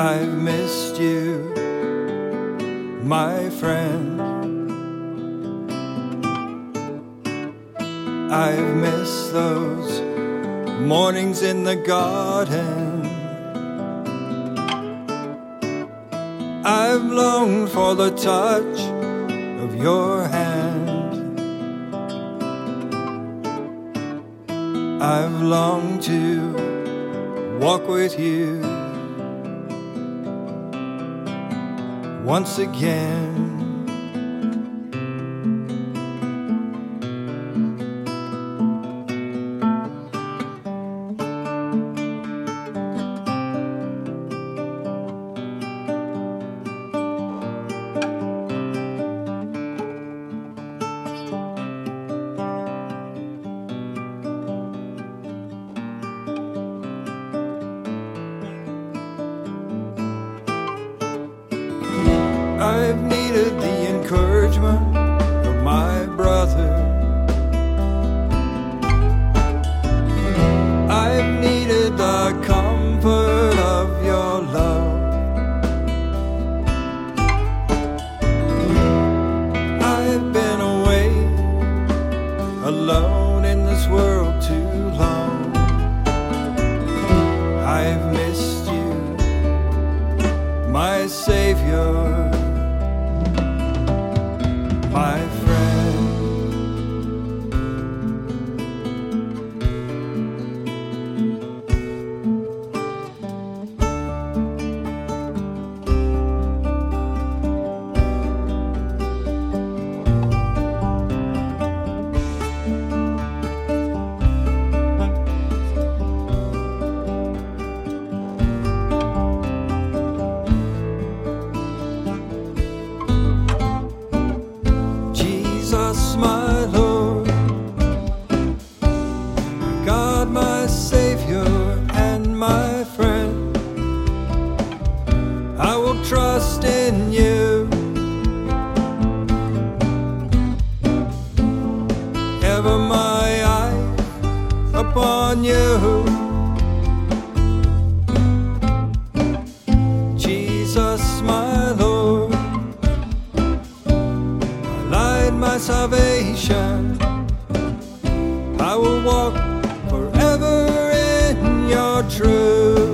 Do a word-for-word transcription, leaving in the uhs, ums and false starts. I've missed you, my friend. I've missed those mornings in the garden. I've longed for the touch of your hand. I've longed to walk with you once again. I've needed the encouragement of my brother. I've needed the comfort of your love. I've been away, alone in this world too long. I've missed you, my Savior, my my Lord, God, my Savior and my friend. I will trust in you ever, my eye upon you. Jesus, my Lord, my salvation, I will walk forever in your truth.